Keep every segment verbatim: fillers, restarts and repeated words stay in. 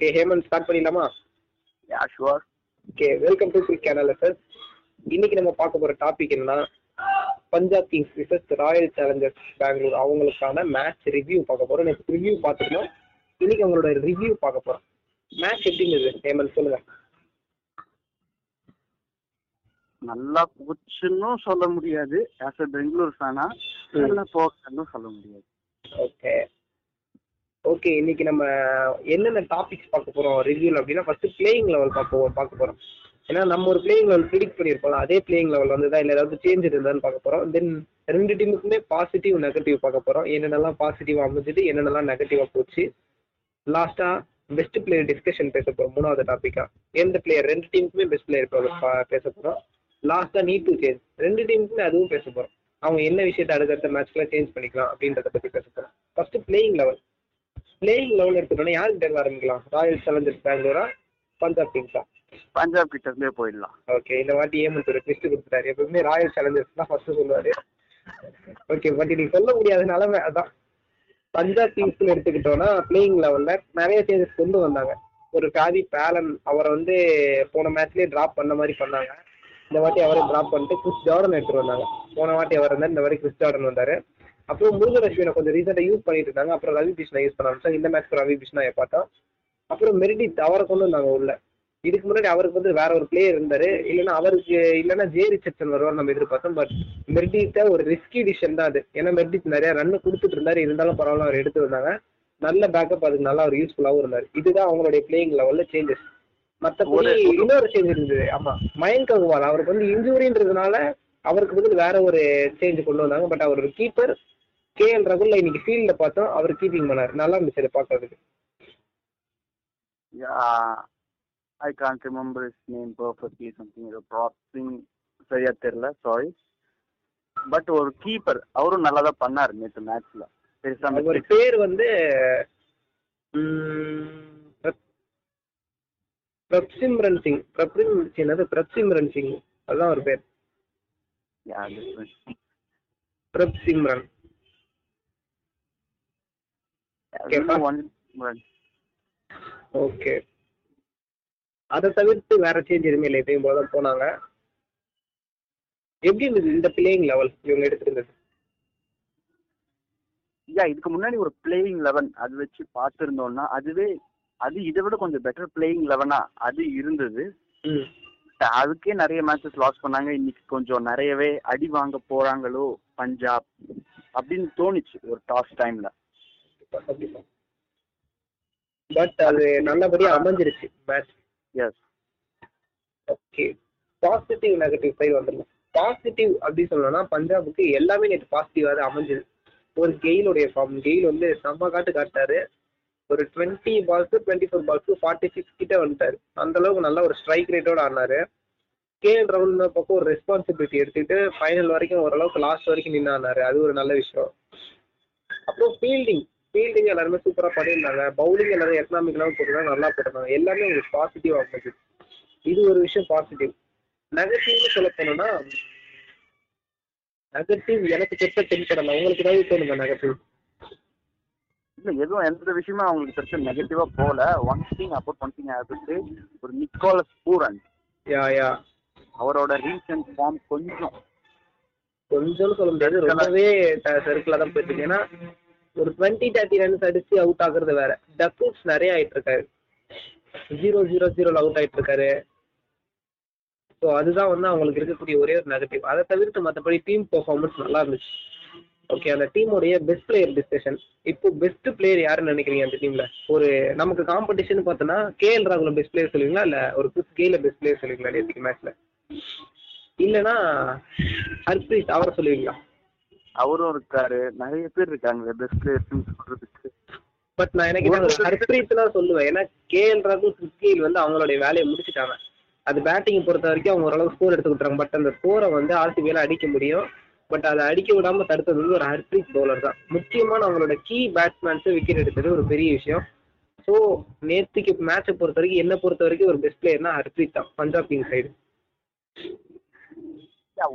Okay Hemant start பண்ணிடலாமா? Yeah sure. Okay welcome to Sri channel sir. இன்னைக்கு நம்ம பார்க்க போற டாபிக் என்னன்னா Punjab Kings versus Royal Challengers Bangalore அவங்களுக்கான மேட்ச் ரிவ்யூ பார்க்க போறோம். நெக்ஸ்ட் ரிவ்யூ பார்த்துட்டோம். இன்னைக்கு அவங்களோட ரிவ்யூ பார்க்க போறோம். மேட்ச் எப்படிங்கிறது ஹேமந்த் சொல்லுங்க. நல்லா போச்சுன்னு சொல்ல முடியாது, ஆஸ் எ பெங்களூர் ஃபேனா நல்லா போச்சுன்னு சொல்ல முடியாது. ஓகே ஓகே இன்னைக்கு நம்ம என்னென்ன டாபிக்ஸ் பார்க்க போறோம் ரிவ்யூல அப்படின்னா, ஃபர்ஸ்ட் பிளேயிங் லெவல் பார்க்க பார்க்க போறோம். ஏன்னா நம்ம ஒரு பிளேயிங் லெவல் ப்ரிடிக்ட் பண்ணியிருப்போம், அதே பிளேயிங் லெவல் வந்து தான் இல்லை ஏதாவது சேஞ்ச் இருந்தான்னு பார்க்க போறோம். தென் ரெண்டு டீமுக்குமே பாசிட்டிவ் நெகட்டிவ் பார்க்க போறோம், என்னென்னலாம் பாசிட்டிவா அமைஞ்சிட்டு என்னென்னலாம் நெகட்டிவா போச்சு. லாஸ்டா பெஸ்ட் பிளேயர் டிஸ்கஷன் பேச போறோம், மூணாவது டாபிக்கா. எந்த பிளேயர் ரெண்டு டீமுக்குமே பெஸ்ட் பிளேயர் பேச போறோம். லாஸ்டா நீட் டு சேஞ்ச், ரெண்டு டீமுக்குமே அதுவும் பேச போறோம். அவங்க என்ன விஷயத்த அடுத்தடுத்த மேட்ச்ல சேஞ்ச் பண்ணிக்கலாம் அப்படின்றத பத்தி பேச போறோம். First playing level playing level எடுத்துட்டோம்னா யாருக்கு ஆரம்பிக்கலாம்? ராயல் சேலஞ்சர்ஸ் பெங்களூரா பஞ்சாப் கிங்ஸா? பஞ்சாப் கிட்ட இருந்தே போயிடலாம். ஓகே இந்த வாட்டி ஏமன் ஒரு ட்விஸ்ட் கொடுத்துட்டாரு, எப்பவுமே ராயல் சேலஞ்சர்ஸ் தான் ஃபர்ஸ்ட் சொல்லுவாரு. ஓகே பட் நீங்க சொல்ல முடியாத நிலைமை அதான். பஞ்சாப் கிங்ஸ்ல எடுத்துக்கிட்டோம்னா பிளேயிங் லெவல்ல நிறைய சேஞ்சஸ் கொண்டு வந்தாங்க. ஒரு காதி பேலன் அவரை வந்து போன மேட்ச்லயே டிராப் பண்ண மாதிரி பண்ணாங்க. இந்த வாட்டி அவரை டிராப் பண்ணிட்டு கிறிஸ் ஜார்டன் எடுத்துட்டு வந்தாங்க. போன வாட்டி அவர் இருந்தாரு, இந்த வாட்டி கிறிஸ் ஜார்டன் வந்தாரு. அப்புறம் முருகன் அஸ்வினை கொஞ்சம் ரீசெண்டா யூஸ் பண்ணிட்டு இருந்தாங்க, அப்புறம் ரவி கிருஷ்ணா யூஸ் பண்ணாங்க. இந்த மேட்ச் ரவி கிருஷ்ணா பார்த்தா அப்புறம் மெரிடித் அவரை கொண்டு வந்தாங்க உள்ள. இதுக்கு முன்னாடி அவருக்கு வந்து வேற ஒரு பிளேயர் இருந்தாரு, இல்லைன்னா அவருக்கு இல்லைன்னா ஜே ரிச்சர்ட்சன் வருவார் நம்ம எதிர்பார்த்தோம். பட் மெரிடித்த ஒரு ரிஸ்கி டிசிஷன் தான் அது. ஏன்னா மெரிடித் நிறைய ரன் கொடுத்துட்டு இருந்தாரு, இருந்தாலும் பரவாயில்ல அவர் எடுத்து வந்தாங்க. நல்ல பேக்கப், அதுக்கு நல்லா அவர் யூஸ்ஃபுல்லாகவும் இருந்தார். இதுதான் அவங்களுடைய பிளேயிங் லெவல்ல சேஞ்சஸ். மற்றபடி இன்னொரு சேஞ்ச் இருந்தது, ஆமா மயங்க் அகர்வால். அவருக்கு வந்து இன்ஜூரின்றதுனால அவருக்கு வந்து வேற ஒரு சேஞ்ச் கொண்டு வந்தாங்க. பட் அவர் ஒரு கீப்பர். கே எல் ரகுல்ல இன்னைக்கு ஃபீல்ட்ல பார்த்தோம், அவர் கீப்பிங் பண்ணாரு, நல்லா இருந்துச்சு அதை பார்க்கறதுக்கு. I can't remember his name perfectly, something ஏதோ ப்ராப்சிங் சரியா தெரியல, சாரி. பட் ஒரு கீப்பர், அவரும் நல்லா தான் பண்ணாரு நேற்று மேட்ச்ல. ஒரு பேர் வந்து பிரப்சிம்ரன் சிங் பிரப்சிம்ரன் பிரப்சிம்ரன் சிங் அதுதான் ஒரு பேர். பிரப்சிம்ரன் ஓகே. அதை தவிர்த்து வேற சேஞ்ச் எதுவுமே இல்லை, இதையும் போலதான் போனாங்க. எப்படி இருந்தது இந்த பிளேயிங் லெவல் இவங்க எடுத்துருந்தது? யா இதுக்கு முன்னாடி ஒரு பிளேயிங் லெவன் அது வச்சு பார்த்துருந்தோம்னா அதுவே அது இதை விட கொஞ்சம் பெட்டர் பிளேயிங் லெவனா அது இருந்தது. அதுக்கே நிறைய மேட்சஸ் லாஸ் பண்ணாங்க. இன்னைக்கு கொஞ்சம் நிறையவே அடி வாங்க போறாங்களோ பஞ்சாப் அப்படின்னு தோணிச்சு ஒரு டாஸ் டைம்ல. பட் அது நல்லபடியா அமைஞ்சிருச்சு match. Yes okay positive negative side வந்துடலாம். பாசிட்டிவ் அப்படின்னு சொல்லணும்னா பஞ்சாபுக்கு எல்லாமே நேற்று பாசிட்டிவா தான் அமைஞ்சது. ஒரு கெயிலுடைய ஃபார்ம், கெயில் வந்து செம்ம காட்டு காட்டாரு. ஒரு twenty balls twenty four balls forty six கிட்ட வந்துட்டாரு. அந்த அளவுக்கு நல்ல ஒரு ஸ்ட்ரைக் ரேட்டோட ஆனாரு. கே எல் ராகுல் பக்கம் ஒரு ரெஸ்பான்சிபிலிட்டி எடுத்துக்கிட்டு ஃபைனல் வரைக்கும் ஓரளவுக்கு லாஸ்ட் வரைக்கும் நின்று ஆனாரு, அது ஒரு நல்ல விஷயம். அப்புறம் ஃபீல்டிங் ஃபீல்டிங் எல்லாருமே சூப்பராக பண்ணியிருந்தாங்க. பவுலிங் எல்லாரும் எக்கனாமிக்கெல்லாம் போட்டுருந்தாங்க, நல்லா போட்டிருந்தாங்க. எல்லாமே உங்களுக்கு பாசிட்டிவ் ஆகுது, இது ஒரு விஷயம் பாசிட்டிவ். நெகட்டிவ்னு சொல்ல போனோம்னா நெகட்டிவ் எனக்கு பெருசாக தென்படலை, உங்களுக்கு ஏதாவது தோணுங்க நெகட்டிவ்? இல்லை எதுவும் எந்த விஷயமும் அவங்களுக்கு பெருசாக நெகட்டிவாக போகல. One thing about one thing ஆகிட்டு ஒரு நிக்கோலஸ் பூரன், யா யா அவரோட ரீசன்ட் ஃபார்ம் கொஞ்சம் கொஞ்சம் சொல்ல முடியாது, ரொம்பவே சர்க்கிளாக தான் போயிட்டு இருக்கு. ஏன்னா ஒரு டுவெண்ட்டி தேர்ட்டி ரன்ஸ் அடிச்சு அவுட் ஆகுறது வேற. டக்அவுட்ஸ் நிறைய ஆயிட்டு இருக்காரு, ஜீரோ ஜீரோ ஜீரோல அவுட் ஆயிட்டு இருக்காரு. ஸோ அதுதான் வந்து அவங்களுக்கு இருக்கக்கூடிய ஒரே ஒரு நெகட்டிவ். அதை தவிர்த்து மற்றபடி டீம் பெர்ஃபார்மன்ஸ் நல்லா இருந்துச்சு. ஓகே அந்த டீமுடைய பெஸ்ட் பிளேயர் டிஸ்கஷன். இப்போ பெஸ்ட் பிளேயர் யாருன்னு நினைக்கிறீங்க அந்த டீம்ல? ஒரு நமக்கு காம்படிஷன் பார்த்தோன்னா கே எல் ராகுல பெஸ்ட் பிளேயர் சொல்லுவீங்களா, இல்லை ஒரு கிறிஸ் கெயில பெஸ்ட் பிளேயர் சொல்லுவீங்களா நேற்று மேட்ச்ல, இல்லைன்னா ஹர்ப்ரீத் அவரை சொல்லுவீங்களா? அவரும் இருக்காரு, நிறைய பேர் இருக்காங்க பெஸ்ட் பிளேயர்ஸ்னு சொல்றதுக்கு. பட் நான் எனக்கு ஹர்ப்ரீத் தான் சொல்லுவேன். ஏன்னா கே எல் ராகுல் கிறிஸ் கெயில் வந்து அவங்களுடைய வேலையை முடிச்சுட்டாங்க. அது பேட்டிங் பொறுத்த வரைக்கும் அவங்க ஓரளவு ஸ்கோர் எடுத்து கொடுத்தாங்க. பட் அந்த ஸ்கோரை வந்து ஆர்சிபியால அடிக்க முடியும். பட் அதை அடிக்க விடாம தடுத்தது வந்து ஒரு ஹர்ப்ரீத் பவுலர் தான். முக்கியமான அவங்களோட கீ பேட்ஸ்மேன்ஸை விக்கெட் எடுத்தது ஒரு பெரிய விஷயம். ஸோ நேற்றுக்கு மேட்சை பொறுத்த வரைக்கும் என்னை பொறுத்த வரைக்கும் ஒரு பெஸ்ட் பிளேயர்னா ஹர்ப்ரீத் தான் பஞ்சாப் கிங் சைடு.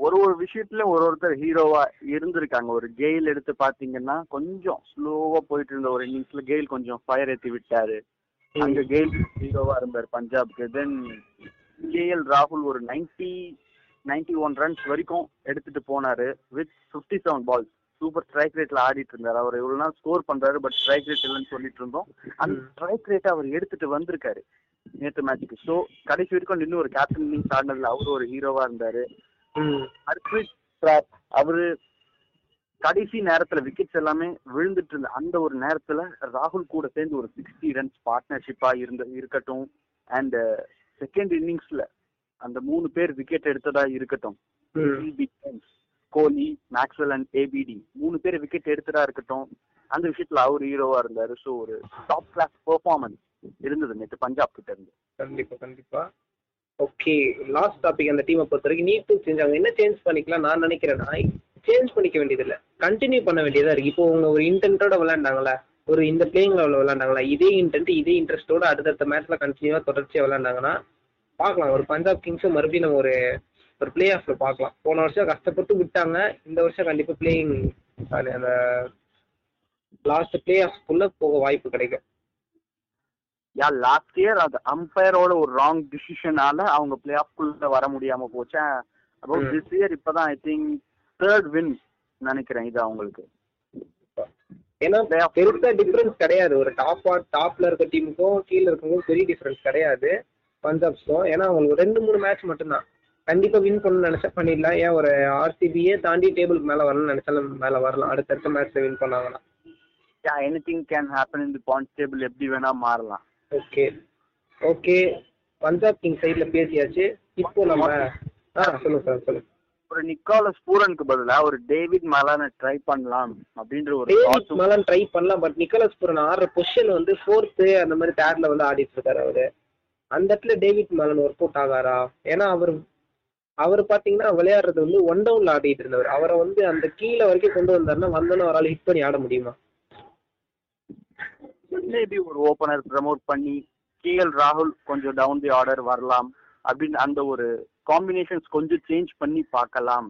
ஒரு ஒரு விஷயத்துல ஒரு ஒருத்தர் ஹீரோவா இருந்திருக்காங்க. ஒரு கெயில் எடுத்து பாத்தீங்கன்னா கொஞ்சம் ஸ்லோவா போயிட்டு இருந்த ஒரு இன்னிங்ஸ்ல கெயில் கொஞ்சம் ஃபயர் ஏற்றி விட்டாரு. அங்க கெயில் ஹீரோவா இருந்தார் பஞ்சாப்க்கு. தென் கேஎல் ராகுல் ஒரு நைன்டி நைன்டி ஒன் ரன்ஸ் வரைக்கும் எடுத்துட்டு போனாரு with fifty seven balls. Super strike ரேட்ல ஆடிட்டு இருந்தார் அவர். இவ்வளவு நாள் ஸ்கோர் பண்றாரு பட் ஸ்ட்ரைக் ரேட் இல்லைன்னு சொல்லிட்டு இருந்தோம். அந்த ஸ்ட்ரைக் ரேட்டை அவர் எடுத்துட்டு வந்திருக்காரு நேற்று மேட்சுக்கு. ஸோ கடைசி வரைக்கும் நின்று ஒரு கேப்டன் இன்னிங்ஸ் ஆடினதுல அவரு ஒரு ஹீரோவா இருந்தாரு. ஹர்ப்ரீத் பிரார் அவரு கடைசி நேரத்துல விக்கெட்ஸ் எல்லாமே விழுந்துட்டு இருந்த அந்த ஒரு நேரத்துல ராகுல் கூட சேர்ந்து ஒரு சிக்ஸ்டி ரன்ஸ் பார்ட்னர்ஷிப்பா இருந்த இருக்கட்டும் அண்ட் செகண்ட் இன்னிங்ஸ்ல அந்த மூணு பேர் விக்கெட் எடுத்ததா இருக்கட்டும், கோலி, மேக்ஸ்வெல் அண்ட் ஏபிடி மூணு பேர் விக்கெட் எடுத்ததா இருக்கட்டும், அந்த விஷயத்துல அவர் ஹீரோவா இருந்தாரு. ஸோ ஒரு டாப் கிளாஸ் பெர்ஃபார்மன்ஸ் இருந்தது நேற்று பஞ்சாப் கிட்ட இருந்து. கண்டிப்பா கண்டிப்பா. Okay, last topic. அந்த டீமை பொறுத்த வரைக்கும் நீட்டும் செஞ்சாங்க. என்ன சேஞ்ச் பண்ணிக்கலாம் நான் நினைக்கிறேன்னா, சேஞ்ச் பண்ணிக்க வேண்டியதில்லை, கண்டினியூ பண்ண வேண்டியதா இருக்கு. இப்போ அவங்க ஒரு இன்டென்ட்டோட விளையாண்டாங்களா, ஒரு இந்த பிளேயிங் லெவலில் விளையாண்டாங்களா, இதே இன்டென்ட் இதே இன்ட்ரெஸ்டோட அடுத்தடுத்த மேட்ச்ல கண்டினியூவா தொடர்ச்சியாக விளையாண்டாங்கன்னா பார்க்கலாம் ஒரு பஞ்சாப் கிங்ஸும் மறுபடியும் நம்ம ஒரு ஒரு பிளே ஆஃப்ல பார்க்கலாம். போன வருஷம் கஷ்டப்பட்டு விட்டாங்க, இந்த வருஷம் கண்டிப்பா பிளேயிங் அந்த லாஸ்ட் பிளே ஆஃப்குள்ள போக வாய்ப்பு கிடைக்கும். யா லாஸ்ட் இயர் அது அம்பையரோட ஒரு ராங் டிசிஷனால அவங்க பிளே ஆஃப்குள்ள வர முடியாம போச்சா. அபவுட் திஸ் இயர் இப்பதான் ஐ திங்க் தேர்ட் வின் நினைக்கிறேன் இது அவங்களுக்கு. ஏன்னா பெருசா டிஃபரன்ஸ் கிடையாது, ஒரு டாப் டாப்ல இருக்க டீமுக்கும் கீழே இருக்கவங்களுக்கும் பெரிய டிஃபரன்ஸ் கிடையாது பஞ்சாப்ஸும். ஏன்னா அவங்களுக்கு ரெண்டு மூணு மேட்ச் மட்டும்தான் கண்டிப்பா வின் பண்ணணும்னு நினைச்சா பண்ணிடலாம். ஏன் ஒரு ஆர்சிபியே தாண்டி டேபிளுக்கு மேல வரணும்னு நினைச்சாலும் மேல வரலாம் அடுத்தடுத்த மேட்ச்ல வின் பண்ணாங்கன்னா. Any thing can happen in the points table, எப்படி வேணா மாறலாம். ஓகே ஓகே, பஞ்சாப் கிங் சைட்ல பேசியாச்சு. இப்போ நம்ம ஆ சொல்லுங்க சார் சொல்லுங்க. ஒரு நிக்கோலஸ் பூரனுக்கு பதிலா ஒரு டேவிட் மலான ட்ரை பண்ணலாம் அப்படின்ற ஒரு டேவிட் மலான் ட்ரை பண்ணலாம். பட் நிக்கோலஸ் பூரன் ஆடுற பொசிஷன் வந்து ஃபோர்த்து அந்த மாதிரி தேர்ட்ல வந்து ஆடிட்டு இருக்காரு அவரு. அந்த இடத்துல டேவிட் மலான் ஒர்க் அவுட் ஆகாரா? ஏன்னா அவர் அவர் பாத்தீங்கன்னா விளையாடுறது வந்து ஒன் டவுன்ல ஆடிட்டு இருந்தவர். அவரை வந்து அந்த கீழே வரைக்கும் கொண்டு வந்தாருன்னா வந்தோன்னு அவரால் ஹிட் பண்ணி ஆட முடியுமா? மேபி ஒரு ஓபனர் ப்ரமோட் பண்ணி கேஎல் ராகுல் கொஞ்சம் டவுன் தி ஆர்டர் வரலாம் அப்படின்னு அந்த ஒரு காம்பினேஷன்ஸ் கொஞ்சம் சேஞ்ச் பண்ணி பார்க்கலாம்.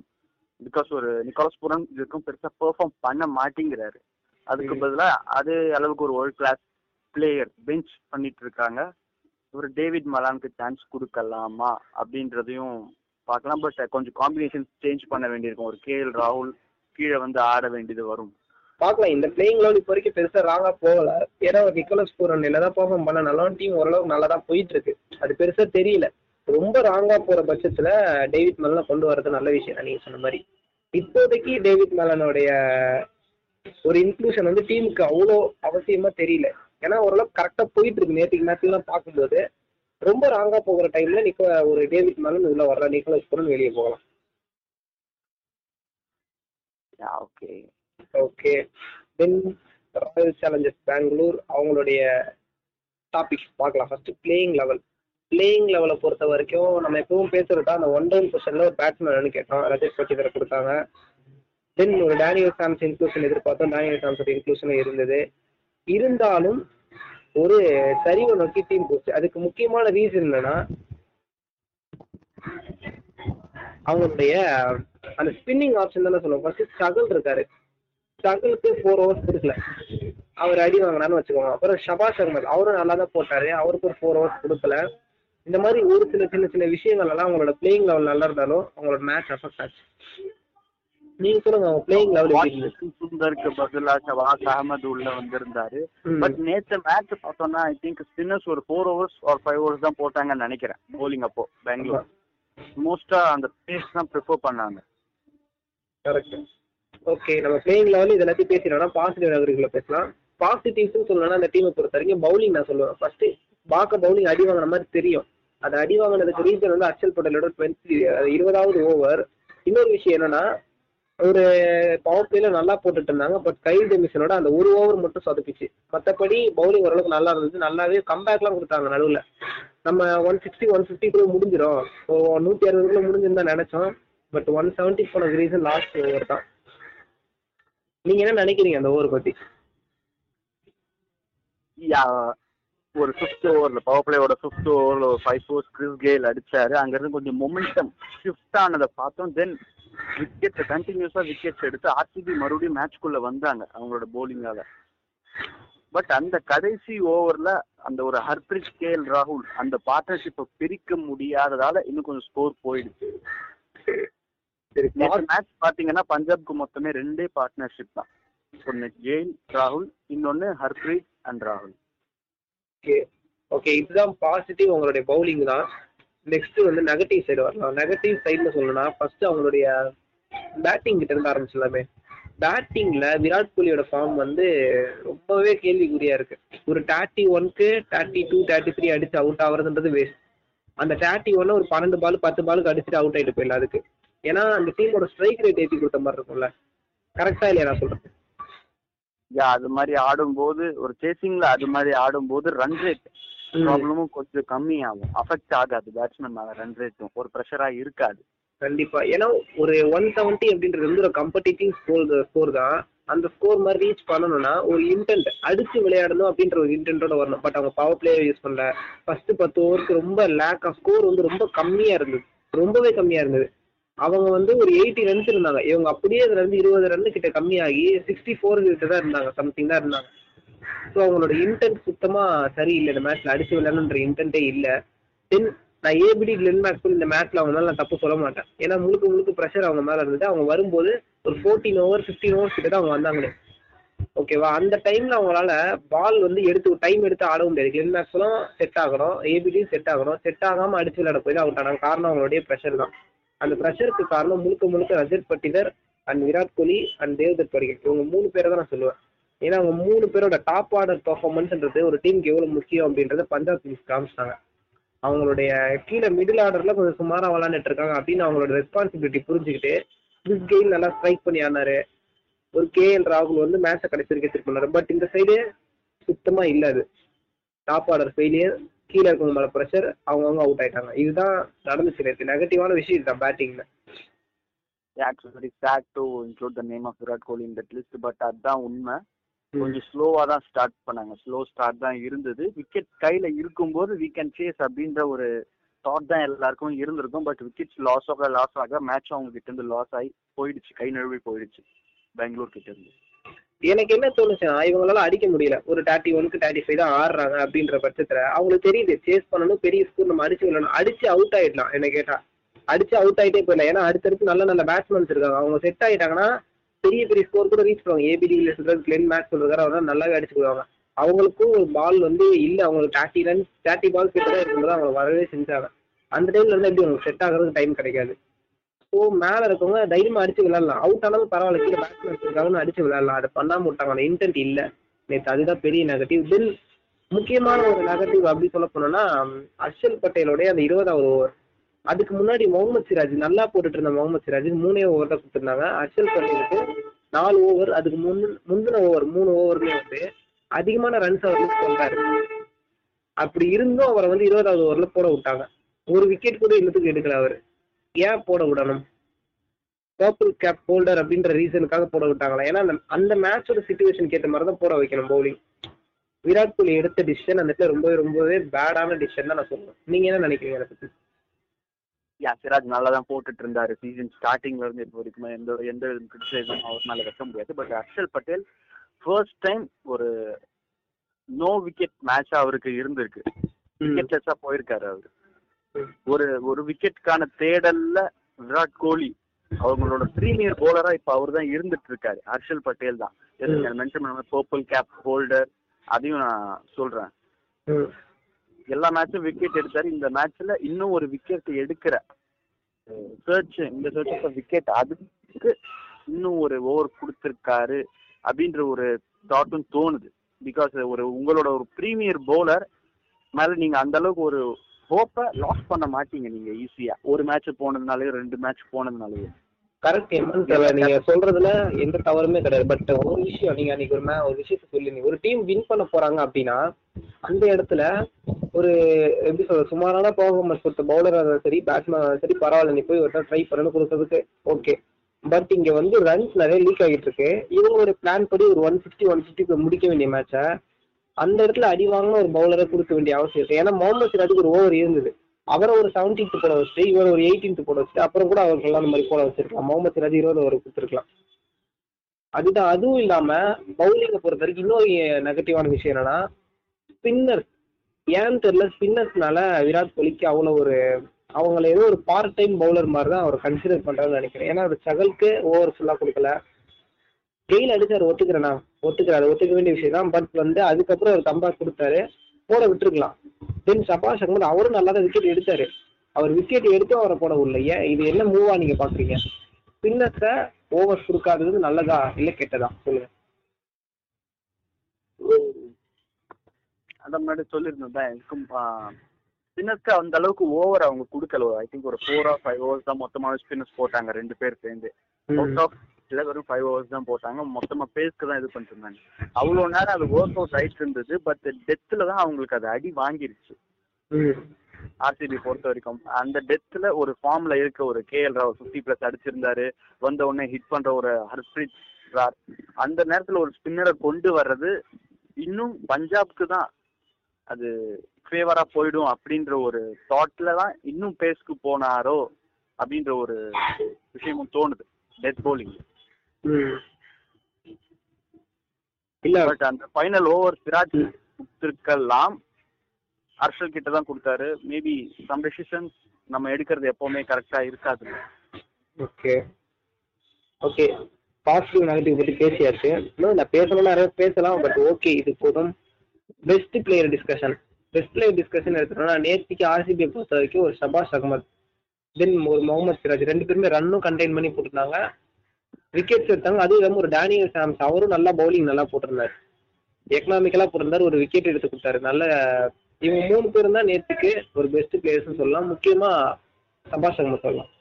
பிகாஸ் ஒரு நிக்கோலஸ் பூரன் இதுக்கும் பெருசா பெர்ஃபார்ம் பண்ண மாட்டேங்கிறாரு. அதுக்கு பதிலாக அதே அளவுக்கு ஒரு வேர்ல்ட் கிளாஸ் பிளேயர் பெஞ்ச் பண்ணிட்டு இருக்காங்க. ஒரு டேவிட் மலானுக்கு சான்ஸ் கொடுக்கலாமா அப்படின்றதையும் பார்க்கலாம். பட் கொஞ்சம் காம்பினேஷன் சேஞ்ச் பண்ண வேண்டியிருக்கும், ஒரு கேஎல் ராகுல் கீழே வந்து ஆட வேண்டியது வரும். பார்க்கலாம். இந்த பிளேயிங் லெவல் இப்போ வரைக்கும் பெருசாக ராங்காக போகல. ஏன்னா ஒரு நிக்கோலஸ் பூரன் இல்லை தான் பெர்ஃபார்ம் பண்ண நல்லா டீம் ஓரளவுக்கு நல்லா தான் போயிட்டு இருக்கு. அது பெருசாக தெரியல. ரொம்ப ராங்கா போற பட்சத்துல டேவிட் மலான் கொண்டு வரது நல்ல விஷயம் தான். நீங்க சொன்ன மாதிரி இப்போதைக்கு டேவிட் மலானுடைய ஒரு இன்க்ளூஷன் வந்து டீமுக்கு அவ்வளோ அவசியமா தெரியல. ஏன்னா ஓரளவுக்கு கரெக்டா போயிட்டு இருக்கு. நேற்றுக்கு மேட்ச்லாம் பார்க்கும்போது ரொம்ப ராங்கா போகிற டைம்ல நிக்க ஒரு டேவிட் மலான் உள்ள வரலாம், நிக்கோலஸ் பூரன் வெளியே போகலாம். Okay okay. Then Royal Challengers Bangalore அவங்களுடைய டாபிக்ஸ் பார்க்கலாம். First playing level. பிளேயிங் லெவலை பொறுத்த வரைக்கும் நம்ம எப்பவும் பேசுறதா அந்த ஒன் டவுன் பொசிஷன்ல ஒரு பேட்ஸ்மேன் கேட்டோம், ராஜேஷ் பட்டிதரை கொடுத்தாங்க. தென் ஒரு டேனியல் சாம்ஸ் இன்க்ளூஷன் எதிர்பார்த்தோம், டேனியல் சாம்ஸோட இன்க்ளூஷனும் இருந்தது. இருந்தாலும் ஒரு சரிவை நோக்கி டீம் போச்சு. அதுக்கு முக்கியமான ரீசன் என்னன்னா அவங்களுடைய அந்த ஸ்பின்னிங் ஆப்ஷன் தானே சொல்லுவோம். ஃபர்ஸ்ட் ஸ்ட்ரகிள் இருக்காரு, ஸ்ட்ரகிளுக்கு ஃபோர் ஹவர்ஸ் கொடுக்கல, அவர் அடி வாங்கினான்னு வச்சுக்கோங்க. அப்புறம் ஷபா சர்மல் அவரும் நல்லா தான் போட்டாரு, அவருக்கு ஒரு ஃபோர் ஹவர்ஸ் கொடுக்கல. இந்த மாதிரி ஒரு சில சின்ன சின்ன விஷயங்கள் எல்லாம் அவங்களோட பிளேயிங் லெவல் நல்லா இருந்தாலும் அவங்களோட மேட்ச் அஃபெக்ட் ஆச்சு. நீங்க சொல்லுங்க அவங்க பிளேயிங் லெவல். சுந்தருக்கு பதிலாக ஷவாஸ் அகமது உள்ள வந்திருந்தாரு. பட் நேற்று மேட்ச் பார்த்தோம்னா ஐ திங்க் ஸ்பின்னர்ஸ் ஒரு ஃபோர் ஹவர்ஸ் ஒரு ஃபைவ் ஹவர்ஸ் தான் போட்டாங்கன்னு நினைக்கிறேன். போலிங் அப்போ பெங்களூர் மோஸ்டா அந்த பேஸ் தான் ப்ரிஃபர் பண்ணாங்க. கரெக்ட். ஓகே, நம்ம பிளேயிங் லெவல் இதை எல்லாத்தையும் பேசினோம்னா பாசிட்டிவ் நகரிகளை பேசலாம். பாசிட்டிவ்ஸ்ன்னு சொல்லணும்னா அந்த டீமை பொறுத்த வரைக்கும் பவுலிங் நான் சொல்லுவேன். ஃபர்ஸ்ட் பாக்க பவுலிங் அடி வாங்கின மாதிரி தெரியும். அது அடி வாங்கினதுக்கு ரீசன் வந்து ஹர்ஷல் பட்டேலோட டுவெண்ட்டி இருபதாவது ஓவர். இன்னொரு விஷயம் என்னன்னா ஒரு பவர் பிளேல நல்லா போட்டுட்டு இருந்தாங்க. பட் கைல் டெமிஷனோட அந்த ஒரு ஓவர் மட்டும் சொதப்பிச்சு. மற்றபடி பவுலிங் ஓரளவுக்கு நல்லா இருந்தது. நல்லாவே கம்பேக்லாம் கொடுத்தாங்க. நடுவில் நம்ம ஒன் சிக்ஸ்டி ஒன் ஃபிஃப்டிக்குள்ள முடிஞ்சிடும், நூற்றி அறுபதுக்குள்ள முடிஞ்சுன்னு தான் நினைச்சோம். பட் ஒன் செவன்ட்டி போன ரீசன் லாஸ்ட் ஓவர் தான். நீங்க என்ன நினைக்கிறீங்க அந்த ஓவர் பத்தி? ஒரு ஃபிஃப்த் ஓவர்ல பவர் பிளேயோட ஃபிஃப்த் ஓவர்ல ஒரு ஃபைவ் ஃபோர்ஸ் கிறிஸ் கெயில் அடிச்சாரு. அங்கிருந்து கொஞ்சம் மொமெண்டம் ஷிஃப்ட் ஆனதை பார்த்தோம். தென் விக்கெட் கண்டினியூஸா விக்கெட்ஸ் எடுத்து ஆர்சிபி மறுபடியும் மேட்ச்க்குள்ள வந்தாங்க அவங்களோட போலிங்கால. பட் அந்த கடைசி ஓவர்ல அந்த ஒரு ஹர்ப்ரீத் கேஎல் ராகுல் அந்த பார்ட்னர்ஷிப்பை பிரிக்க முடியாததால இன்னும் கொஞ்சம் ஸ்கோர் போயிடுச்சு. மேட்ச் பாத்தீங்கன்னா பஞ்சாப்க்கு மொத்தமே ரெண்டே பார்ட்னர்ஷிப் தான், ஒன்னு கெயில் ராகுல், இன்னொன்னு ஹர்ப்ரீத் அண்ட் ராகுல். ஓகே, இதுதான் பாசிட்டிவ் அவங்களுடைய பவுலிங் தான். நெக்ஸ்ட் வந்து நெகட்டிவ் சைடு வரலாம். நெகட்டிவ் சைடுல சொல்லணும்னா ஃபர்ஸ்ட் அவங்களுடைய பேட்டிங் கிட்ட இருந்து ஆரம்பிச்சிடலாமே. பேட்டிங்ல விராட் கோலியோட ஃபார்ம் வந்து ரொம்பவே கேள்விக்குறியா இருக்கு. ஒரு தேர்ட்டி ஒன்க்கு தேர்ட்டி டூ தேர்ட்டி த்ரீ அடிச்சு அவுட் ஆகுறதுன்றது வேஸ்ட். அந்த தேர்ட்டி ஒன்னு ஒரு பன்னெண்டு பால் பத்து பாலுக்கு அடிச்சுட்டு அவுட் ஆயிட்டு போயிடல அதுக்கு. ஏன்னா அந்த டீமோட ஸ்ட்ரைக் ரேட் ஏற்றி கொடுத்த மாதிரி இருக்கும்ல, கரெக்டா இல்லையா நான் சொல்றேன்? அது மாதிரி ஆடும் போது ஒரு சேசிங்ல அது மாதிரி ஆடும் போது ரன் ரேட் ப்ராப்ளமும் கொஞ்சம் கம்மி ஆகும், அஃபெக்ட் ஆகாது பேட்ஸ்மேன் மேல. ரன் ரேட்டும் ஒரு ப்ரெஷரா இருக்காது கண்டிப்பா. ஏன்னா ஒரு ஒன் செவன்டி அப்படின்றது வந்து ஒரு காம்படிட்டிவ் ஸ்கோர் ஸ்கோர் தான். அந்த ஸ்கோர் மாதிரி ரீச் பண்ணணும்னா ஒரு இன்டென்ட் அடிச்சு விளையாடணும் அப்படின்ற ஒரு இன்டென்டோட வரணும். பட் அவங்க பவர் பிளேயை யூஸ் பண்ணல. ஃபர்ஸ்ட் பத்து ஓவருக்கு ரொம்ப லேக் ஆஃப் ஸ்கோர் வந்து ரொம்ப கம்மியா இருந்தது, ரொம்பவே கம்மியா இருந்தது. அவங்க வந்து ஒரு எயிட்டி ரன்ஸ் இருந்தாங்க, இவங்க அப்படியே அதுல இருந்து இருபது ரன்னு கிட்ட கம்மியாகி சிக்ஸ்டி ஃபோர் கிட்ட தான் இருந்தாங்க, சம்திங் தான் இருந்தாங்க. ஸோ அவங்களோட இன்டென்ட் சுத்தமா சரியில்லை. இந்த மேட்ச்ல அடிச்சு விளையாடணுன்ற இன்டென்ட்டே இல்லை. தென் நான் ஏபிடி கிளென் மேக்ஸ்வெல் இந்த மேட்ச்ல அவங்களால நான் தப்பு சொல்ல மாட்டேன். ஏன்னா முழுக்க முழுக்க ப்ரெஷர் அவங்க மேல இருந்தது. அவங்க வரும்போது ஒரு ஃபோர்டீன் ஓவர் ஃபிஃப்டீன் ஓவர்ஸ் கிட்ட தான் அவங்க வந்தாங்களே, ஓகேவா? அந்த டைம்ல அவங்களால பால் வந்து எடுத்து டைம் எடுத்து ஆட முடியாது. கிளென் மேக்ஸ்வெலும் செட் ஆகணும், ஏபிடியும் செட் ஆகணும். செட் ஆகாம அடிச்சு விளையாட போய் தான் அவுட் ஆனாங்க. காரணம் அவங்களுடைய ப்ரெஷர் தான். அந்த ப்ரெஷருக்கு காரணம் முழுக்க முழுக்க ரஜேஷ் பட்டிதர் அண்ட் விராட் கோலி அண்ட் தேவ்தத் படிக்கல், இவங்க மூணு பேரை தான் நான் சொல்லுவேன். ஏன்னா அவங்க மூணு பேரோட டாப் ஆர்டர் பெர்ஃபார்மன்ஸ்ன்றது ஒரு டீமுக்கு எவ்வளவு முக்கியம் அப்படின்றத பஞ்சாப் கிங்ஸ் காமிச்சாங்க. அவங்களுடைய கீழே மிடில் ஆர்டர்ல கொஞ்சம் சுமாராக விளாண்டுட்டு இருக்காங்க அப்படின்னு அவங்களோட ரெஸ்பான்சிபிலிட்டி புரிஞ்சுக்கிட்டு கிறிஸ் கெயில் நல்லா ஸ்ட்ரைக் பண்ணி ஆனாரு. ஒரு கே எல் ராகுல் வந்து மேட்சை கடைசி வரைக்கும் எடுத்துட்டு போனாரு. பட் இந்த சைடு சுத்தமா இல்லாது டாப் ஆர்டர் ஃபெயிலியர், கீழே இருக்கவங்க மேல ப்ரெஷர், அவங்கவுங்க அவுட் ஆயிட்டாங்க. இதுதான் நடந்துச்சு நேற்று. நெகட்டிவான விஷயம் இதுதான் பேட்டிங்ல. விராட் கோலி இந்த லிஸ்ட், பட் அதுதான் உண்மை. கொஞ்சம் ஸ்லோவா தான் ஸ்டார்ட் பண்ணாங்க, ஸ்லோ ஸ்டார்ட் தான் இருந்தது. விக்கெட் கையில இருக்கும்போது வி கேன் சேஸ் அப்படின்ற ஒரு தாட் தான் எல்லாருக்கும் இருந்திருக்கும். பட் விக்கெட்ஸ் லாஸ் ஆக லாஸ் ஆக மேட்ச் அவங்க கிட்ட இருந்து லாஸ் ஆகி போயிடுச்சு, கை நழுவி போயிடுச்சு பெங்களூர் கிட்ட இருந்து. எனக்கு என்ன தோணுச்சுன்னா இவங்களால அடிக்க முடியல. ஒரு தேர்ட்டி ஒன்க்கு தேர்ட்டி ஃபைவ் தான் ஆடுறாங்க அப்படின்ற பட்சத்துல அவங்களுக்கு தெரியுது சேஸ் பண்ணணும், பெரிய ஸ்கோர் நம்ம அடிச்சு விடணும். அடிச்சு அவுட் ஆயிடலாம் என்ன கேட்டா, அடிச்சு அவுட் ஆயிட்டே போயிடலாம். ஏன்னா அடுத்தடுத்து நல்ல நல்ல பேட்ஸ்மேன்ஸ் இருக்காங்க. அவங்க செட் ஆயிட்டாங்கன்னா பெரிய பெரிய ஸ்கோர் கூட ரீச் பண்ணுவாங்க. AB de Villiers, Glenn Maxwell இருக்காரு, அவங்களால நல்லாவே அடிச்சு விடுவாங்க. அவங்களுக்கும் ஒரு பால் வந்து இல்லை, அவங்களுக்கு தேர்ட்டி ரன் தேர்ட்டி பால் கிட்டதான் இருக்கும்போது அவங்க வரவே செஞ்சாங்க. அந்த டைம்ல இருந்து எப்படி அவங்களுக்கு செட் ஆகுறதுக்கு டைம் கிடைக்காது. ஸோ மேல இருக்கவங்க தைரியமா அடிச்சு விளையாடலாம், அவுட் ஆனாலும் பரவாயில்ல, கீழே பேட்ஸ்மேன்ஸ் இருக்காங்கன்னு அடிச்சு விளையாடலாம். அதை பண்ணாம விட்டாங்க, அந்த இன்டென்ட் இல்லை நேற்று. அதுதான் பெரிய நெகட்டிவ். தென் முக்கியமான ஒரு நெகட்டிவ் அப்படி சொல்ல போனோம்னா ஹர்ஷல் பட்டேலோடைய அந்த இருபதாவது ஓவர். அதுக்கு முன்னாடி முகமது சிராஜ் நல்லா போட்டுட்டு இருந்த முகமது சிராஜ் மூணே ஓவர் தான் கொடுத்துருந்தாங்க. ஹர்ஷல் பட்டேலுக்கு நாலு ஓவர், அதுக்கு முன் முந்தின ஓவர் மூணு ஓவருமே வந்து அதிகமான ரன்ஸ் அவர் மிஸ் பண்றாரு. அப்படி இருந்தும் அவரை வந்து இருபதாவது ஓவர்ல போட விட்டாங்க. ஒரு விக்கெட் கூட இன்னத்துக்கு எடுக்கல. அவரு ஏன் போட விடணும்? பர்பிள் கேப் ஹோல்டர் அப்படின்ற ரீசனுக்காக போட விட்டாங்களா? ஏன்னா அந்த மேட்சோட சிச்சுவேஷனுக்கு ஏற்ற மாதிரி தான் போட வைக்கணும் பவுலிங். விராட் கோலி எடுத்த டிசிஷன் அந்த இடத்துல ரொம்பவே ரொம்பவே பேடான டிசிஷன் தான் நான் சொல்லுவேன். நீங்க என்ன நினைக்கிறீங்க அதை பத்தி? யா, சிராஜ் நல்லா தான் போட்டுட்டு இருந்தாரு சீசன் ஸ்டார்டிங்ல இருந்து இப்போ வரைக்கும். எந்த எந்த கிரிட்டிசைஸும் அவர்னால வைக்க முடியாது. But Harshal Patel first time ஒரு நோ விக்கெட் மேட்சா அவருக்கு இருந்திருக்கு, விக்கெட்லெஸ்ஸா போயிருக்காரு அவரு. ஒரு ஒரு விக்கெட்டுக்கான தேடல்ல விராட் கோலி அவங்களோட பிரீமியர் போலரா இப்ப அவர் தான் இருந்துட்டு இருக்காரு. ஹர்ஷல் பட்டேல் தான் மென்ஷன் பண்ண பர்பிள் கேப் ஹோல்டர், அதையும் நான் சொல்றேன். எல்லா மேட்சும் விக்கெட் எடுத்தாரு, இந்த மேட்ச்ல இன்னும் ஒரு விக்கெட் எடுக்கிற சர்ச், இந்த சர்ச் ஆஃப் விக்கெட், அதுக்கு இன்னும் ஒரு ஓவர் கொடுத்துருக்காரு அப்படின்ற ஒரு தாட்டும் தோணுது. பிகாஸ் ஒரு உங்களோட ஒரு பிரீமியர் பவுலர் மேல நீங்க அந்த அளவுக்கு ஒரு ஹோப்பை லாஸ் பண்ண மாட்டீங்க நீங்க ஈஸியா. ஒரு மேட்ச் போனதுனாலயோ ரெண்டு மேட்ச் போனதுனாலயோ கரெக்ட் நீங்க சொல்றதுல எந்த தவறுமே கிடையாது. பட் ஒரு விஷயம் நீங்க அன்னைக்கு ஒரு ஒரு விஷயத்த சொல்லி, ஒரு டீம் வின் பண்ண போறாங்க அப்படின்னா அந்த இடத்துல ஒரு எப்படி சொல்ற சுமாரான பர்ஃபார்மன்ஸ் கொடுத்த பவுலராக சரி பேட்ஸ்மேனாக சரி பரவாயில்ல, நீ போய் ஒரு ட்ரை பண்ணணும்னு கொடுத்ததுக்கு ஓகே. பட் இங்க வந்து ரன்ஸ் நிறைய லீக் ஆகிட்டு இருக்கு. இவங்களோட பிளான் படி ஒரு ஒன் சிக்ஸ்டி ஒன் சிக்ஸ்டிக்கு முடிக்க வேண்டிய மேட்சை அந்த இடத்துல அடி வாங்கின ஒரு பவுலரை கொடுக்க வேண்டிய அவசியம் இருக்கு. ஏன்னா முகமது சிராஜுக்கு ஒரு ஓவர் இருந்தது, அவரை ஒரு செவன்டீன்த் போட வச்சுட்டு இவர் ஒரு எயிட்டீன்த் போட வச்சுட்டு அப்புறம் கூட அவருக்கு எல்லாம் அந்த மாதிரி போட வச்சிருக்கலாம். முகமது சிராஜ் இருபது ஓவர் கொடுத்துருக்கலாம். அதுதான். அதுவும் இல்லாம பவுலிங்கை பொறுத்த வரைக்கும் இன்னொரு நெகட்டிவான விஷயம் என்னன்னா ஸ்பின்னர்ஸ். ஏன்னு தெரியல, ஸ்பின்னர்ஸ்னால விராட் கோலிக்கு அவ்வளோ ஒரு அவங்களை ஏதோ ஒரு பார்ட் டைம் பவுலர் மாதிரி தான் அவர் கன்சிடர் பண்றாருன்னு நினைக்கிறேன். ஏன்னா அவர் சகலுக்கு ஓவர் ஃபுல்லாக கொடுக்கல. கெயில் அடிச்சார் ஒத்துக்கிறேண்ணா, ஒத்துக்கிறாரு, ஒத்துக்க வேண்டிய விஷயம் தான். பட் வந்து அதுக்கப்புறம் அவர் கம்பேக் கொடுத்தாரு, போட விட்டுருக்கலாம். தென் சபாஷ் அகமது அவரும் நல்லா தான் விக்கெட் எடுத்தாரு. அவர் விக்கெட் எடுத்தும் அவரை போட விடல. ஏன் இது என்ன மூவா நீங்க பாக்குறீங்க? ஸ்பின்னர்ஸை ஓவர் கொடுக்காதது நல்லதா இல்லை கெட்டதா சொல்லுங்க. அந்த மாதிரி சொல்லியிருந்தேன் தான் எனக்கும் ஸ்பின்னர்ஸ்க்கு அந்த அளவுக்கு ஓவர் அவங்க கொடுக்கல. ஐ திங்க் ஒரு ஃபோர் ஆர் ஃபைவ் ஹவர்ஸ் தான் மொத்தமாக ஸ்பின்னர்ஸ் போட்டாங்க ரெண்டு பேர் சேர்ந்து. அவுட் ஆஃப் இல்லை வெறும் ஃபைவ் ஹவர்ஸ் தான் போட்டாங்க. மொத்தமாக பேஸ்க்கு தான் இது பண்ணிட்டு இருந்தாங்க. அவ்வளோ நேரம் அது ஒர்க் அவுட் ஆயிட்டு இருந்தது. பட் டெத்தில் தான் அவங்களுக்கு அது அடி வாங்கிருச்சு. ஆர்சிபி பொறுத்த வரைக்கும் அந்த டெத்தில் ஒரு ஃபார்ம்ல இருக்க ஒரு கேஎல் ராவ் ஃபிஃப்டி பிளஸ் அடிச்சிருந்தாரு. வந்த உடனே ஹிட் பண்ற ஒரு ஹர்ப்ரீத் பிரார் அந்த நேரத்தில் ஒரு ஸ்பின்னரை கொண்டு வர்றது இன்னும் பஞ்சாப்க்கு தான் அது ஃபேவரா போயிடும் அப்படின்ற ஒரு தாட்ல தான் இன்னும் பேஸ்க்கு போனாரோ அப்படின்ற ஒரு விஷயமும் தோணுது. டெத் பவுலிங் இல்ல, பட் அந்த ஃபைனல் ஓவர் சிராஜ் கொடுத்திருக்கலாம், ஹர்ஷல் கிட்ட தான் கொடுத்தாரு. மேபி சம் டெசிஷன்ஸ் நம்ம எடுக்கிறது எப்பவுமே கரெக்டா இருக்காது. ஓகே ஓகே, பாசிட்டிவ் நெகட்டிவ் பத்தி பேசியாச்சு. இன்னும் நான் பேசணும்னா நிறைய பேசலாம், பட் ஓகே இது போதும். Best player discussion. Best player discussion எடுத்தோம்னா நேற்றுக்கு ஆர்சிபியை பொறுத்த வரைக்கும் ஒரு சபாஷ் அகமது தென் ஒரு முகமது சிராஜ் ரெண்டு பேருமே ரன்னும் கண்டெயின் பண்ணி போட்டுருந்தாங்க, விக்கெட்ஸ் எடுத்தாங்க. அதுவும் இல்லாமல் ஒரு டேனியல் சாம்ஸ் அவரும் நல்லா பவுலிங் நல்லா போட்டிருந்தாரு, எக்கனாமிக்கலா போட்டிருந்தாரு, ஒரு விக்கெட் எடுத்து கொடுத்தாரு. நல்ல இவங்க மூணு பேரும் தான் நேற்றுக்கு ஒரு பெஸ்ட் பிளேயர்ஸ் சொல்லலாம். முக்கியமா சபாஷ் அகமது சொல்லலாம்.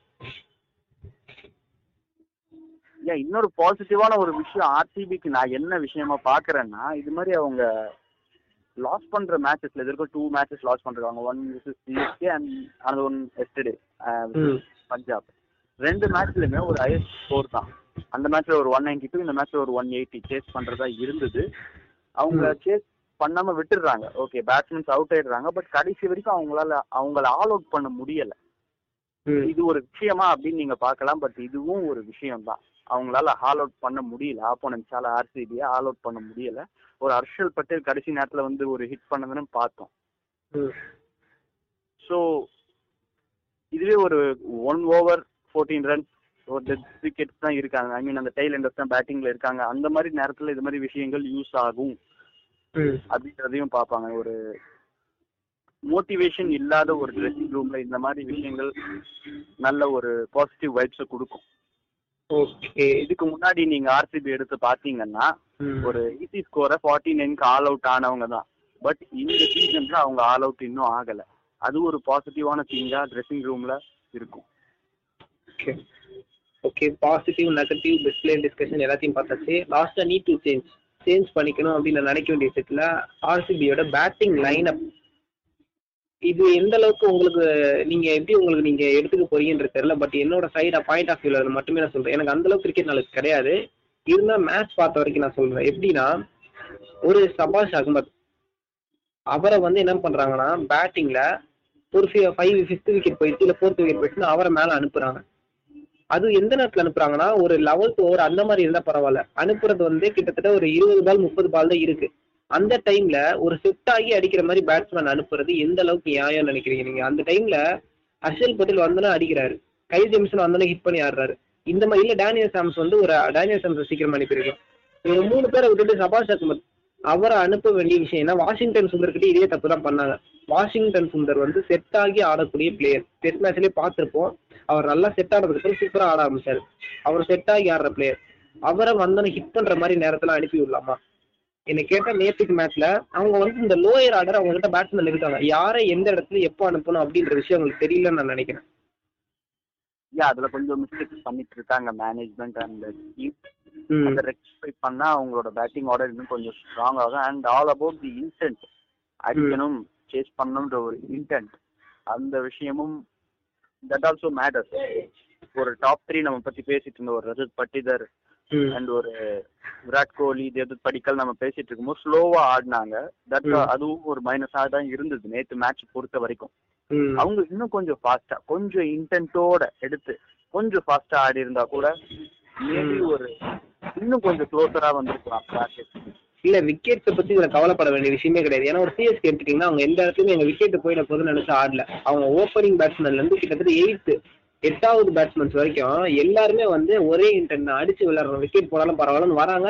இன்னொரு பாசிட்டிவான ஒரு விஷயம் ஆர்சிபிக்கு நான் என்ன விஷயமா பாக்குறேன்னா, இது மாதிரி அவங்க லாஸ் பண்ற மேட்சஸ்ல எதிர்க்க டூ மேட்சஸ் லாஸ் பண்றாங்க. One versus CSK and another one yesterday Punjab. ரெண்டு மேட்ச்லயுமே ஒரு ஹையஸ்ட் ஸ்கோர் தான். அந்த மேட்ச்ல ஒரு ஒன் நைன்டி டூ, இந்த மேட்ச்ல ஒரு ஒன் எயிட்டி சேஸ் பண்றதா இருந்தது. அவங்க சேஸ் பண்ணாம விட்டுடுறாங்க. ஓகே, பேட்ஸ்மேன்ஸ் அவுட் ஆயிடுறாங்க. பட் கடைசி வரைக்கும் அவங்களால அவங்கள ஆல் அவுட் பண்ண முடியல. இது ஒரு விஷயமா அப்படின்னு நீங்க பாக்கலாம், பட் இதுவும் ஒரு விஷயம் தான். அவங்களால ஆல் அவுட் பண்ண முடியல, ஆப்போனன்ட்ஸால ஆர்சிபிய ஆல் அவுட் பண்ண முடியல. ஒரு ஹர்ஷல் பட்டேல் கடைசி நேரத்துல வந்து ஒரு ஹிட் பண்ணதுன்னு பார்த்தோம். ஸோ இதுவே ஒரு ஒன் ஓவர் ஃபோர்டீன் ரன்ஸ் ஒரு டெத் விக்கெட்ஸ் தான் இருக்காங்க. ஐ மீன் அந்த டெய்ல் எண்டர்ஸ் தான் பேட்டிங்ல இருக்காங்க. அந்த மாதிரி நேரத்துல இது மாதிரி விஷயங்கள் யூஸ் ஆகும் அப்படின்றதையும் பார்ப்பாங்க. ஒரு மோட்டிவேஷன் இல்லாத ஒரு ட்ரெஸ்ஸிங் ரூம்ல இந்த மாதிரி விஷயங்கள் நல்ல ஒரு பாசிட்டிவ் வைப்ஸை கொடுக்கும். ஓகே, இதுக்கு முன்னாடி நீங்க ஆர்சிபி எடுத்து பார்த்தீங்கன்னா ஒரு ஈஸி ஸ்கோரை ஃபார்ட்டி நைனுக்கு ஆல் அவுட் ஆனவங்க தான். பட் இந்த சீசன்ல அவங்க ஆல் அவுட் இன்னும் ஆகலை. அது ஒரு பாசிட்டிவான திங்கா ட்ரெஸ்ஸிங் ரூம்ல இருக்கும். Okay, positive negative display discussion எல்லாத்தையும் பார்த்தாச்சு. லாஸ்டா நீட் டு சேஞ்ச் சேஞ்ச் பண்ணிக்கணும் அப்படின்னு நினைக்க வேண்டிய விஷயத்துல ஆர்சிபியோட பேட்டிங் லைன் அப் இது எந்த அளவுக்கு உங்களுக்கு நீங்க எப்படி உங்களுக்கு நீங்க எடுத்துக்க போறீங்கன்ற தெரியல. பட் என்னோட சைடா பாயிண்ட் ஆஃப் வியூல மட்டுமே நான் சொல்றேன். எனக்கு அந்த அளவுக்கு கிரிக்கெட் நாளுக்கு கிடையாது, இருந்தா மேட்ச் பார்த்த வரைக்கும் நான் சொல்றேன். எப்படின்னா ஒரு சபாஷ் அகமது அவரை வந்து என்ன பண்றாங்கன்னா பேட்டிங்ல ஒரு ஃபைவ் ஃபிஃப்த் விக்கெட் போயிடுச்சு இல்ல ஃபோர்த் விக்கெட் போயிடுச்சுன்னு அவரை மேல அனுப்புறாங்க. அது எந்த நேரத்துல அனுப்புறாங்கன்னா ஒரு லெவல்த் ஓவர் அந்த மாதிரி இருந்தா பரவாயில்ல. அனுப்புறது வந்து கிட்டத்தட்ட ஒரு இருபது பால் முப்பது பால் தான் இருக்கு. அந்த டைம்ல ஒரு செட் ஆகி அடிக்கிற மாதிரி பேட்ஸ்மேன் அனுப்புறது எந்த அளவுக்கு நியாயம் நினைக்கிறீங்க நீங்க? அந்த டைம்ல ஹர்ஷல் பட்டேல் வந்தோன்னா அடிக்கிறாரு, கை ஜேம்சன் வந்தோன்னா ஹிட் பண்ணி ஆடுறாரு. இந்த மாதிரி இல்ல டேனியல் சாம்ஸ் வந்து ஒரு டேனியல் சாம்ஸ் சீக்கிரமா அனுப்பியிருக்கோம். இவங்க மூணு பேரை விட்டுட்டு சபாஷ் அகமது அவரை அனுப்ப வேண்டிய விஷயம் என்ன? வாஷிங்டன் சுந்தர்கிட்ட இதே தப்பு தான் பண்ணாங்க. வாஷிங்டன் சுந்தர் வந்து செட் ஆகி ஆடக்கூடிய பிளேயர். டெஸ்ட் மேட்ச்லயே பார்த்திருப்போம், அவர் நல்லா செட் ஆடுறதுக்கு சூப்பரா ஆட ஆரம்பிச்சாரு. அவர் செட் ஆகி ஆடுற பிளேயர். அவரை வந்தோன்னு ஹிட் பண்ற மாதிரி நேரத்துல அனுப்பி விடலாமா? என்னை கேட்ட நேற்றுக்கு மேட்ச்ல அவங்க வந்து இந்த லோயர் ஆர்டர் அவங்க கிட்ட பேட்ஸ்மேன் இருக்காங்க. யாரை எந்த இடத்துல எப்போ அனுப்பணும் அப்படின்ற விஷயம் அவங்களுக்கு தெரியலன்னு நான் நினைக்கிறேன். அதுல கொஞ்சம் மிஸ்டேக் பண்ணிட்டு இருக்காங்க மேனேஜ்மெண்ட் அண்ட் டீம். அதை ரெக்டிஃபை பண்ணா அவங்களோட பேட்டிங் ஆர்டர் இன்னும் கொஞ்சம் ஸ்ட்ராங் ஆகும். And all about the intent, அடிக்கணும் சேஸ் பண்ணணும்ன்ற ஒரு இன்டென்ட், அந்த விஷயமும் தட் ஆல்சோ மேட்டர்ஸ். ஒரு டாப் த்ரீ நம்ம பத்தி பேசிட்டு இருந்தோம், ஒரு ரஜத் பட்டிதர் அண்ட் ஒரு விராட் கோலி, தேவ்தத் படிக்கல். நம்ம பேசிட்டு இருக்கும்போது ஸ்லோவா ஆடினாங்க. தட் அதுவும் ஒரு மைனஸாக தான் இருந்தது நேற்று மேட்ச் பொறுத்த வரைக்கும். அவங்க இன்னும் கொஞ்சம் ஃபாஸ்டா கொஞ்சம் இன்டென்ட்டோட எடுத்து கொஞ்சம் ஃபாஸ்டா ஆடி இருந்தா கூட மேபி ஒரு இன்னும் கொஞ்சம் க்ளோஸரா வந்திருக்கலாம். இல்ல விக்கெட்டை பத்தி இதுல கவலைப்பட வேண்டிய விஷயமே கிடையாது. ஏன்னா ஒரு சிஎஸ்கே எடுத்துட்டீங்கன்னா அவங்க எந்த இடத்துலயும் எங்க விக்கெட்டு போயிட போதுன்னு நினைச்சு ஆடல. அவங்க ஓப்பனிங் பேட்ஸ்மேன்ல இருந்து கிட்டத்தட்ட எயிட் எட்டாவது பேட்ஸ்மேன்ஸ் வரைக்கும் எல்லாருமே வந்து ஒரே இன்டென்ட் அடிச்சு விளையாடுறோம், விக்கெட் போனாலும் பரவாயில்லன்னு வராங்க.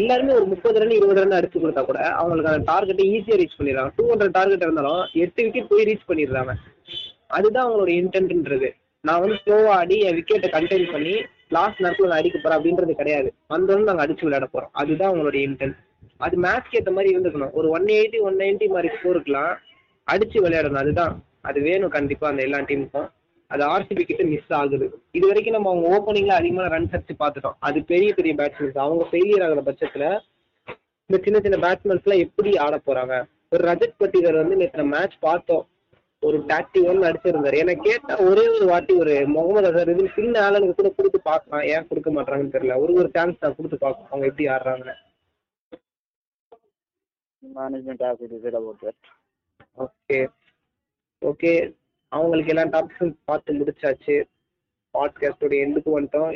எல்லாருமே ஒரு முப்பது ரன் இருபது ரன் அடிச்சு கொடுத்தா கூட அவங்களுக்கு அந்த டார்கெட்டை ஈஸியா ரீச் பண்ணிடுறாங்க. டூ ஹண்ட்ரட் டார்கெட் இருந்தாலும் எட்டு விக்கெட் போய் ரீச் பண்ணிடுறாங்க. அதுதான் அவங்களோட இன்டென்ட்ன்றது. நான் வந்து ஸ்லோவா ஆடி என் விக்கெட்டை கண்டெயின் பண்ணி லாஸ்ட் நேரத்துல நான் அடிக்க போறேன் அப்படின்றது கிடையாது. வந்தோன்னு நாங்க அடிச்சு விளையாட போறோம், அதுதான் அவங்களுடைய இன்டென்ட். அது மேட்ச்க்கு ஏற்ற மாதிரி இருந்துக்கணும். ஒரு ஒன் எயிட்டி ஒன் நைன்டி மாதிரி ஸ்கோருக்குலாம் அடிச்சு விளையாடணும், அதுதான் அது வேணும் கண்டிப்பா அந்த எல்லா டீமுக்கும். அது ஆர்சிபி கிட்ட மிஸ் ஆகுது. இது வரைக்கும் நம்ம அவங்க ஓப்பனிங்ல அதிகமான ரன்ஸ் அடிச்சு பார்த்துட்டோம். அது பெரிய பெரிய பேட்ஸ்மேன்ஸ். அவங்க ஃபெயிலியர் ஆகிற பட்சத்துல இந்த சின்ன சின்ன பேட்ஸ்மேன்ஸ் எல்லாம் எப்படி ஆட போறாங்க? ஒரு ரஜத் பட்டிகர் வந்து நேற்று மேட்ச் பார்த்தோம், ஒரு டாக்டிக் ஒன்னு அடிச்சிருந்தாரு. ஏன்னா கேட்டா ஒரே ஒரு வாட்டி ஒரு முகமது அசார் இது சின்ன ஆளுங்க கூட கொடுத்து பார்க்கலாம், ஏன் கொடுக்க மாட்டாங்கன்னு தெரியல. ஒரு ஒரு சான்ஸ் தான் கொடுத்து பார்க்கணும் அவங்க எப்படி ஆடுறாங்க. மேனேஜ்மெண்ட் ஆஃபீஸர் ஓகே ஓகே அவங்களுக்கு எல்லா டாபிக்ஸும் பார்த்து முடிச்சாச்சு. பாட்காஸ்டோட எண்டுக்கு வந்துட்டோம்.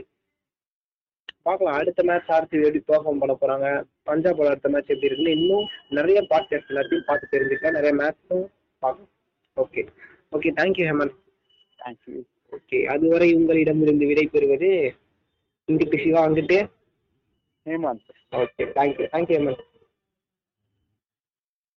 பார்க்கலாம் அடுத்த மேட்ச் ஆர்சி எப்படி பெர்ஃபார்ம் பண்ண போறாங்க, பஞ்சாபோட அடுத்த மேட்ச் எப்படி இருக்குன்னு இன்னும் நிறைய பாட்காஸ்ட் எல்லாத்தையும் பார்த்து தெரிஞ்சுக்கலாம். நிறைய மேட்சும் பார்க்கலாம். Okay okay thank you Hemant. Thank you. Okay அதுவரை உங்களிடமிருந்து விடை பெறுவது இங்கிட்டு சிவா அங்கிட்டு Hemant. Okay thank you thank you Hemant.